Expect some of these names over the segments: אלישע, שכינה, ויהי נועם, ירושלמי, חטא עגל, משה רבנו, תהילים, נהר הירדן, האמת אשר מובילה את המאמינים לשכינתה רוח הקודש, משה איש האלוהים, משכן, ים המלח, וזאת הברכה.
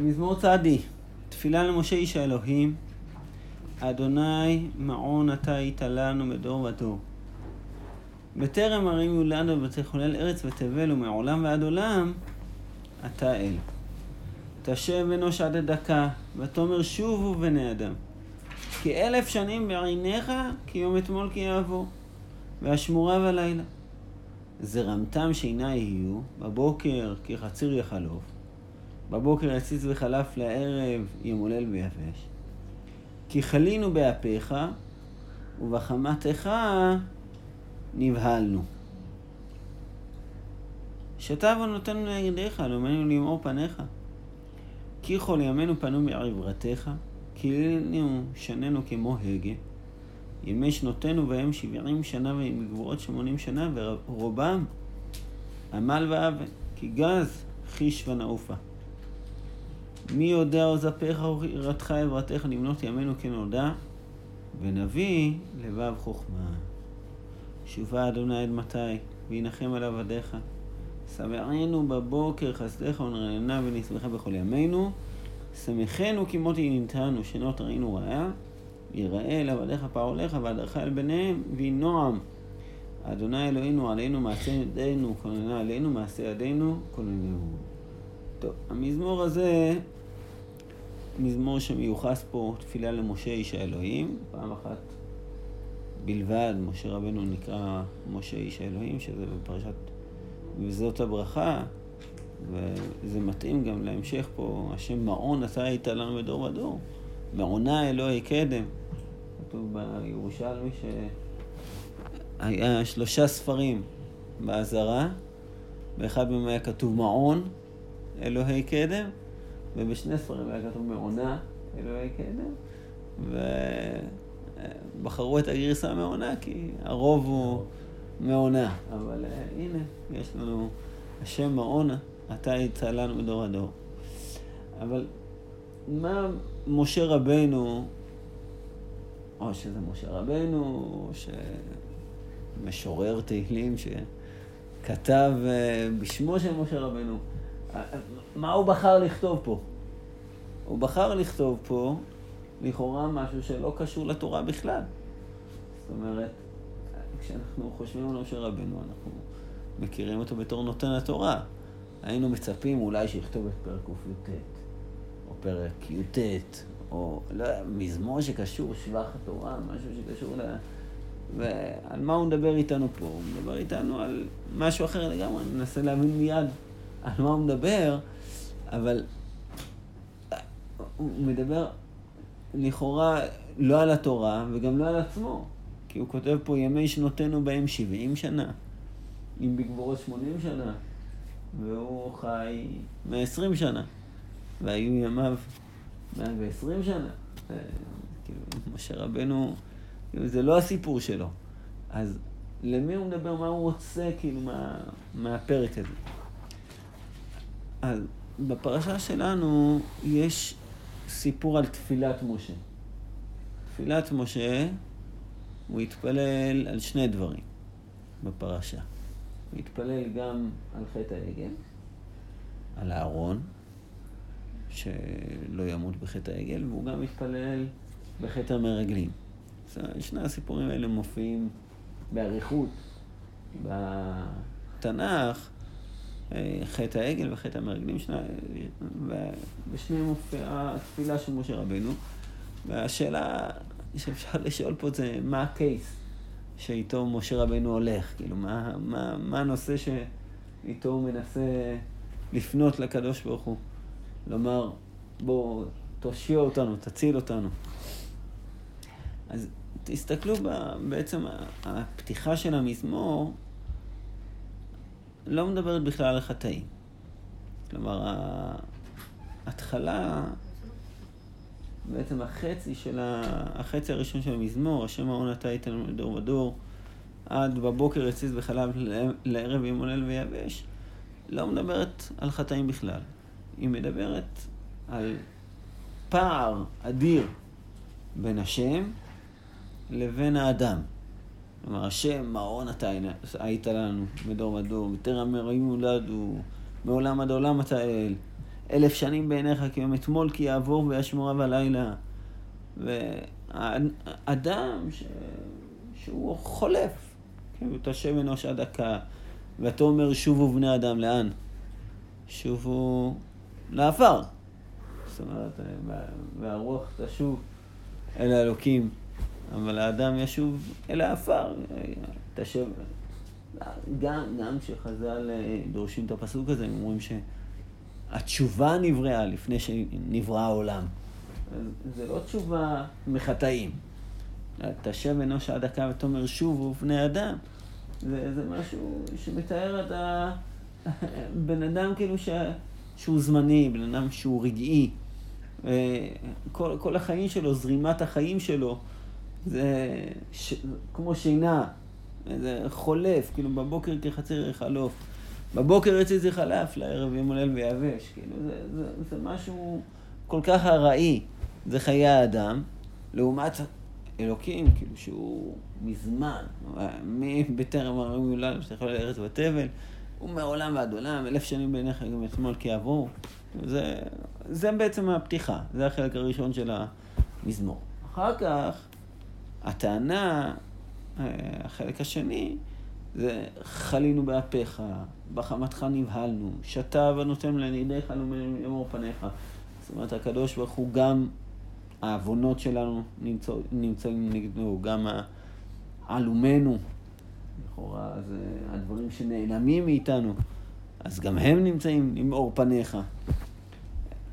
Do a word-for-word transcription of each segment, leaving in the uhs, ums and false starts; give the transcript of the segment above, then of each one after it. מזמור צעדי, תפילה למשה איש האלוהים. אדוני מעון אתה היית לנו מדור ודור. בטרם הרינו לנו ותחולל ארץ ותבל, ומעולם ועד עולם אתה אל. תשב אנוש עד הדקה, ותאמר שובו בני אדם. כי אלף שנים בעיניך, כי יום אתמול כי יעבור, והשמורה בלילה. זרמתם שינה יהיו, בבוקר כי חציר יחלוף, בבוקר יציץ וחלף לערב ימולל ויבש. כי חלינו באפיך, ובחמתך נבהלנו. שתב ונותנו לידיך, לומנו למאור פניך. כי כל ימינו פנו בעברתך, כילינו שננו כמו הגה. ימי שנותינו בהם שבעים שנה, ועם גבורות שמונים שנה, ורובם עמל ואבן, כי גז חיש ונעופה. מי יודע עוז אפיך ורתך עברתך, נמנות ימינו כנודע, ונביא לבב חוכמה. שובה אדוני עד מתי, וינחם על עבדיך. שבענו בבוקר חסדך, ונרננה ונשמחה בכל ימינו. שמחנו כי מות ינתנו, שנות ראינו רעה. יראה אל עבדיך פעוליך, ועדרך אל ביניהם, וינועם. אדוני אלוהינו עלינו מעשה ידינו, כוננה עלינו מעשה ידינו, כוננו. טוב, המזמור הזה, מזמור שמיוחס פה תפילה למשה איש האלוהים, פעם אחת בלבד, משה רבנו נקרא משה איש האלוהים, שזה בפרשת וזאת הברכה, וזה מתאים גם להמשך פה, השם מעון אתה היית לנו מדור ודור, מעונה אלוהי קדם. כתוב בירושלמי שהיה שלושה ספרים בעזרה, באחד מהם היה כתוב מעון אלוהי קדם, ובשני ספרים היה כתוב מעונה אלוהי קדם, ובחרו את הגרסה מעונה כי הרוב הוא מעונה, אבל הנה יש לנו השם מעונה אתה היית לנו מדור הדור. אבל מה משה רבנו, או שזה משה רבנו, או שמשורר תהילים שכתב בשמו של משה רבנו, מה הוא בחר לכתוב פה? הוא בחר לכתוב פה לכאורה משהו שלא קשור לתורה בכלל. זאת אומרת, כשאנחנו חושבים על משה רבנו, אנחנו מכירים אותו בתור נותן התורה. היינו מצפים אולי שיכתוב את פרק ק"ט, או פרק י"ט, או לא, מזמור שקשור שבח התורה, משהו שקשור ל... ועל מה הוא מדבר איתנו פה? הוא מדבר איתנו על משהו אחר לגמרי, ננסה להבין מיד על מה הוא מדבר, אבל הוא מדבר לכאורה לא על התורה וגם לא על עצמו, כי הוא כותב פה ימי שנותינו בהם שבעים שנה, עם בגבורות שמונים שנה, והוא חי מאה ועשרים שנה, והיו ימיו מאה ועשרים שנה. כאילו, משה רבנו, כאילו, זה לא הסיפור שלו. אז למי הוא מדבר, מה הוא רוצה, כאילו, מה, מהפרק הזה? אז בפרשה שלנו יש סיפור על תפילת משה. תפילת משה, הוא התפלל על שני דברים בפרשה. הוא התפלל גם על חטא עגל, על הארון, שלא ימות בחטא עגל, והוא גם התפלל בחטא המרגלים. שני הסיפורים האלה מופיעים בעריכות בתנ"ך, חטא העגל וחטא המרגלים, שני... ובשניהם מופיעה התפילה של משה רבנו. והשאלה שאפשר לשאול פה זה מה הקייס שאיתו משה רבנו הולך, כאילו מה, מה, מה הנושא שאיתו הוא מנסה לפנות לקדוש ברוך הוא, לומר בוא תושיע אותנו, תציל אותנו. אז תסתכלו בעצם הפתיחה של המזמור לא מדברת בכלל על החטאים. כלומר, ההתחלה, בעצם החצי של החצי הראשון של המזמור, השם מעון אתה היית לנו מדור ודור, עד בבוקר יציץ וחלף לערב ימולל ויבש, לא מדברת על חטאים בכלל. היא מדברת על פער אדיר בין השם לבין האדם. כלומר, השם מעון אתה היית לנו מדור ודור, בטרם הרינו לנו, מעולם עד עולם אתה אל, אלף שנים בעיניך כיום אתמול, כי יעבור וישמורה ולילה. והאדם ש... שהוא חולף, כן, הוא תשב אנוש עד דקה, ואתה אומר שובו בני אדם, לאן? שובו לעפר. זאת אומרת, והרוח תשוב אל האלוקים, אבל האדם ישוב אל העפר, תשב. גם, גם שחז"ל דורשים את הפסוק הזה, הם אומרים שהתשובה נבראה לפני שנברא העולם. זה לא תשובה מחטאים. תשב אנוש עד דקה ותאמר שובו בני אדם. זה, זה משהו שמתאר את הבן אדם כאילו ש... שהוא זמני, בן אדם שהוא רגעי. כל, כל החיים שלו, זרימת החיים שלו, זה ש... כמו שינה. זה חולף, כאילו בבוקר כחציר חלוף. בבוקר רצי זה חלף, לערב ימולל ויבש. כאילו זה, זה, זה משהו כל כך הרעי. זה חיי האדם, לעומת אלוקים, כאילו שהוא מזמן, מבטרם הרעי יולל, שתכל לארץ ותבל, הוא מעולם ועד עולם, אלף שנים בעיניך גם אתמול כי יעבור. זה, זה בעצם הפתיחה, זה החלק הראשון של המזמור. אחר כך, הטענה, החלק השני, זה חלינו באפיך, בחמתך נבהלנו, שתה ונותם לנידיך ולמאור פניך. זאת אומרת, הקדוש ברוך הוא גם העוונות שלנו נמצא, נמצאים נגדנו, גם העלומנו, לכאורה, אז הדברים שנעלמים מאיתנו, אז גם הם נמצאים למאור פניך.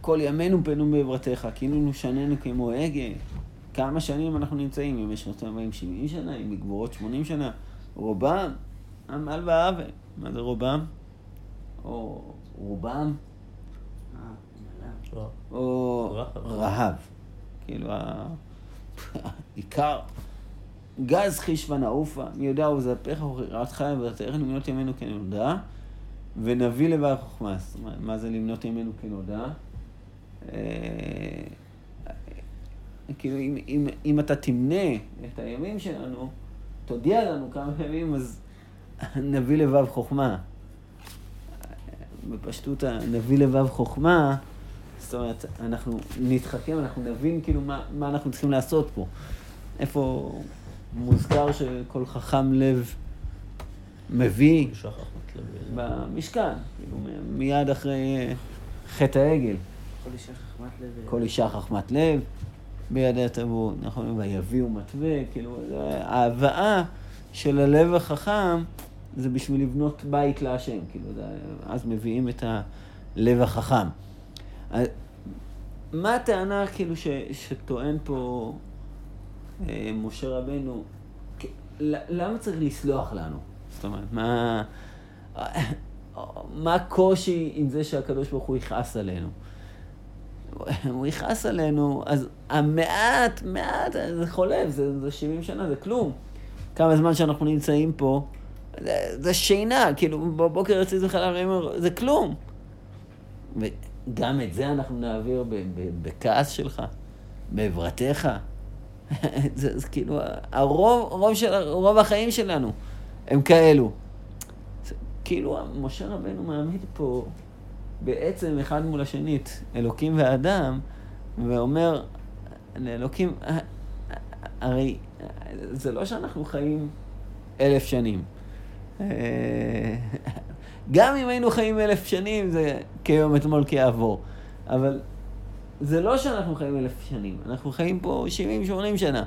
כל ימינו פנו בעברתך, כיננו שננו כמו עגל. כמה שנים אנחנו נמצאים, אם יש רצון שבעים שנה, אם בגבורות שמונים שנה, רובם, עמל ועוול. מה זה רובם? או רובם? או רעב. כאילו, העיקר. גז חיש ונעופה, מי יודע וזפך ורעתך ורתך, למנות ימינו כנודע, ונביא לבעל חוכמה. מה זה למנות ימינו כנודע? כאילו, אם, אם, אם אתה תמנה את הימים שלנו, תודיע לנו כמה ימים, אז נביא לבב חוכמה. בפשטות, נביא לבב חוכמה, זאת אומרת, אנחנו נתחכם, אנחנו נבין כאילו מה, מה אנחנו צריכים לעשות פה. איפה מוזכר שכל חכם לב מביא במשכן, כאילו, מיד אחרי חטא העגל. כל אישה חכמת לב. כל אישה חכמת לב. בידי התבוא, נכון, ויביא ומתווה, כאילו, ההבאה של הלב החכם זה בשביל לבנות בית להשם, כאילו, אז מביאים את הלב החכם. מה הטענה, כאילו, ש, שטוען פה אה, משה רבנו, למה צריך לסלוח לנו? זאת אומרת, מה, מה קושי עם זה שהקדוש ברוך הוא יכעס עלינו? הוא יכעס עלינו, אז המעט, מעט, זה חולף, זה, זה שבעים שנה, זה כלום. כמה זמן שאנחנו נמצאים פה, זה, זה שינה, כאילו בבוקר יוצא זה חלב, זה כלום. וגם את זה אנחנו נעביר ב, ב, בכעס שלך, בעברתך. זה, זה כאילו, הרוב, רוב של, רוב החיים שלנו הם כאלו. זה, כאילו, משה רבנו מעמיד פה, בעצם אחד מול השנית, אלוקים ואדם, ואומר לאלוקים, הרי זה לא שאנחנו חיים אלף שנים. גם אם היינו חיים אלף שנים, זה כיום אתמול כעבור. אבל זה לא שאנחנו חיים אלף שנים, אנחנו חיים פה שבעים שמונים שנה.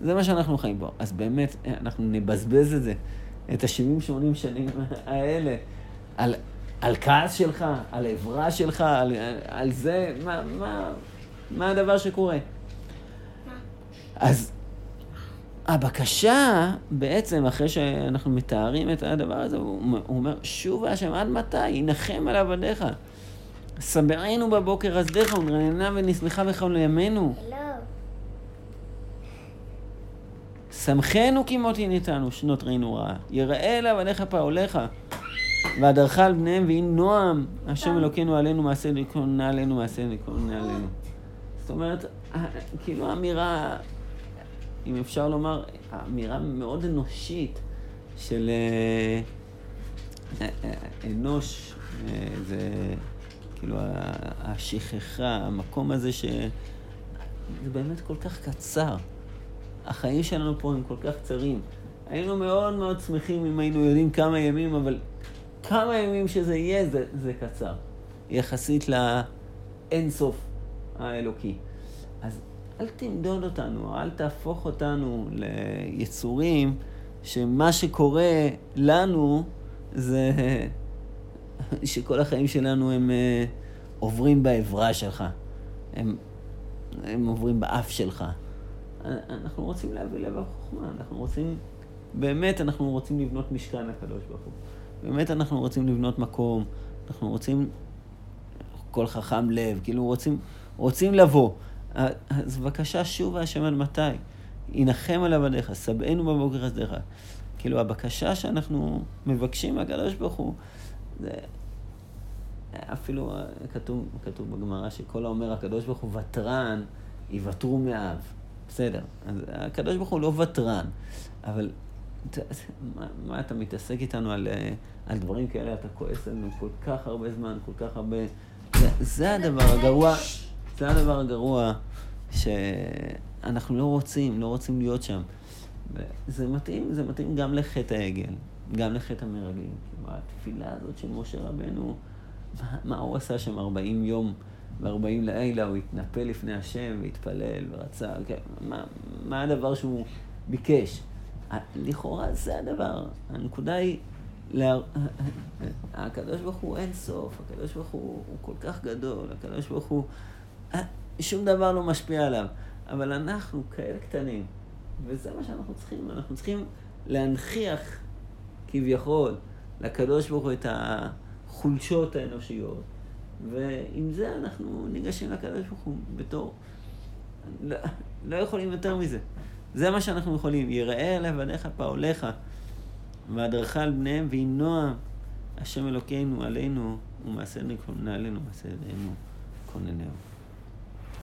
זה מה שאנחנו חיים פה. אז באמת, אנחנו נבזבז את זה, את ה-שבעים שמונים שנים האלה, על... על כעס שלך, על עברה שלך, על, על, על זה, מה, מה, מה הדבר שקורה? אז הבקשה, בעצם, אחרי שאנחנו מתארים את הדבר הזה, הוא, הוא אומר, שוב השם, עד מתי? ינחם על עבדיך. סבענו בבוקר עזדיך, ונרננה ונסליחה בך לימינו. לא. שמחנו כי מות ייניתנו, שנות ראינו רעה. יראה אל עבדיך פעוליך. והדרך על בניהם, והיא נועם, השם אלוקינו עלינו, מעשה נקרונה עלינו, מעשה נקרונה עלינו. זאת אומרת, כאילו אמירה, אם אפשר לומר, אמירה מאוד אנושית של אנוש, זה כאילו השכחה, המקום הזה ש... זה באמת כל כך קצר. החיים שלנו פה הם כל כך קצרים. היינו מאוד מאוד שמחים אם היינו יודעים כמה ימים, אבל כמה ימים שזה יהיה, זה, זה קצר. יחסית לאינסוף האלוקי. אז אל תמדוד אותנו, אל תהפוך אותנו ליצורים, שמה שקורה לנו זה שכל החיים שלנו הם עוברים בעברה שלך. הם, הם עוברים באף שלך. אנחנו רוצים להביא לב החוכמה, אנחנו רוצים, באמת אנחנו רוצים לבנות משכן הקדוש ברוך הוא. באמת אנחנו רוצים לבנות מקום, אנחנו רוצים כל חכם לב, כאילו רוצים, רוצים לבוא. אז בבקשה שוב השם עד מתי? ינחם עליו עדיך, סבאנו בבוקר עדיך. כאילו הבקשה שאנחנו מבקשים מהקדוש ברוך הוא, זה אפילו כתוב, כתוב בגמרא שכל האומר הקדוש ברוך הוא וטרן, יוותרו מאב. בסדר, אז הקדוש ברוך הוא לא וטרן, אבל מה, מה אתה מתעסק איתנו על, על דברים כאלה? אתה כועס לנו כל כך הרבה זמן, כל כך הרבה... זה, זה הדבר הגרוע, זה הדבר הגרוע שאנחנו לא רוצים, לא רוצים להיות שם. זה מתאים, זה מתאים גם לחטא העגל, גם לחטא המרגלים. התפילה הזאת של משה רבנו, מה, מה הוא עשה שם ארבעים יום? בארבעים לילה הוא התנפל לפני השם והתפלל ורצה, מה, מה הדבר שהוא ביקש? לכאורה זה הדבר, הנקודה היא, לה... הקדוש ברוך הוא אין סוף, הקדוש ברוך הוא, הוא כל כך גדול, הקדוש ברוך הוא, שום דבר לא משפיע עליו, אבל אנחנו כאלה קטנים, וזה מה שאנחנו צריכים, אנחנו צריכים להנחיח כביכול לקדוש ברוך הוא את החולשות האנושיות, ועם זה אנחנו ניגשים לקדוש ברוך הוא בתור, לא, לא יכולים יותר מזה. זה מה שאנחנו יכולים, יראה לבניך פעוליך, והדרכה על בניהם, והיא נועם, השם אלוקינו עלינו, ומעשה נעלינו, מעשה ידינו, כוננהו.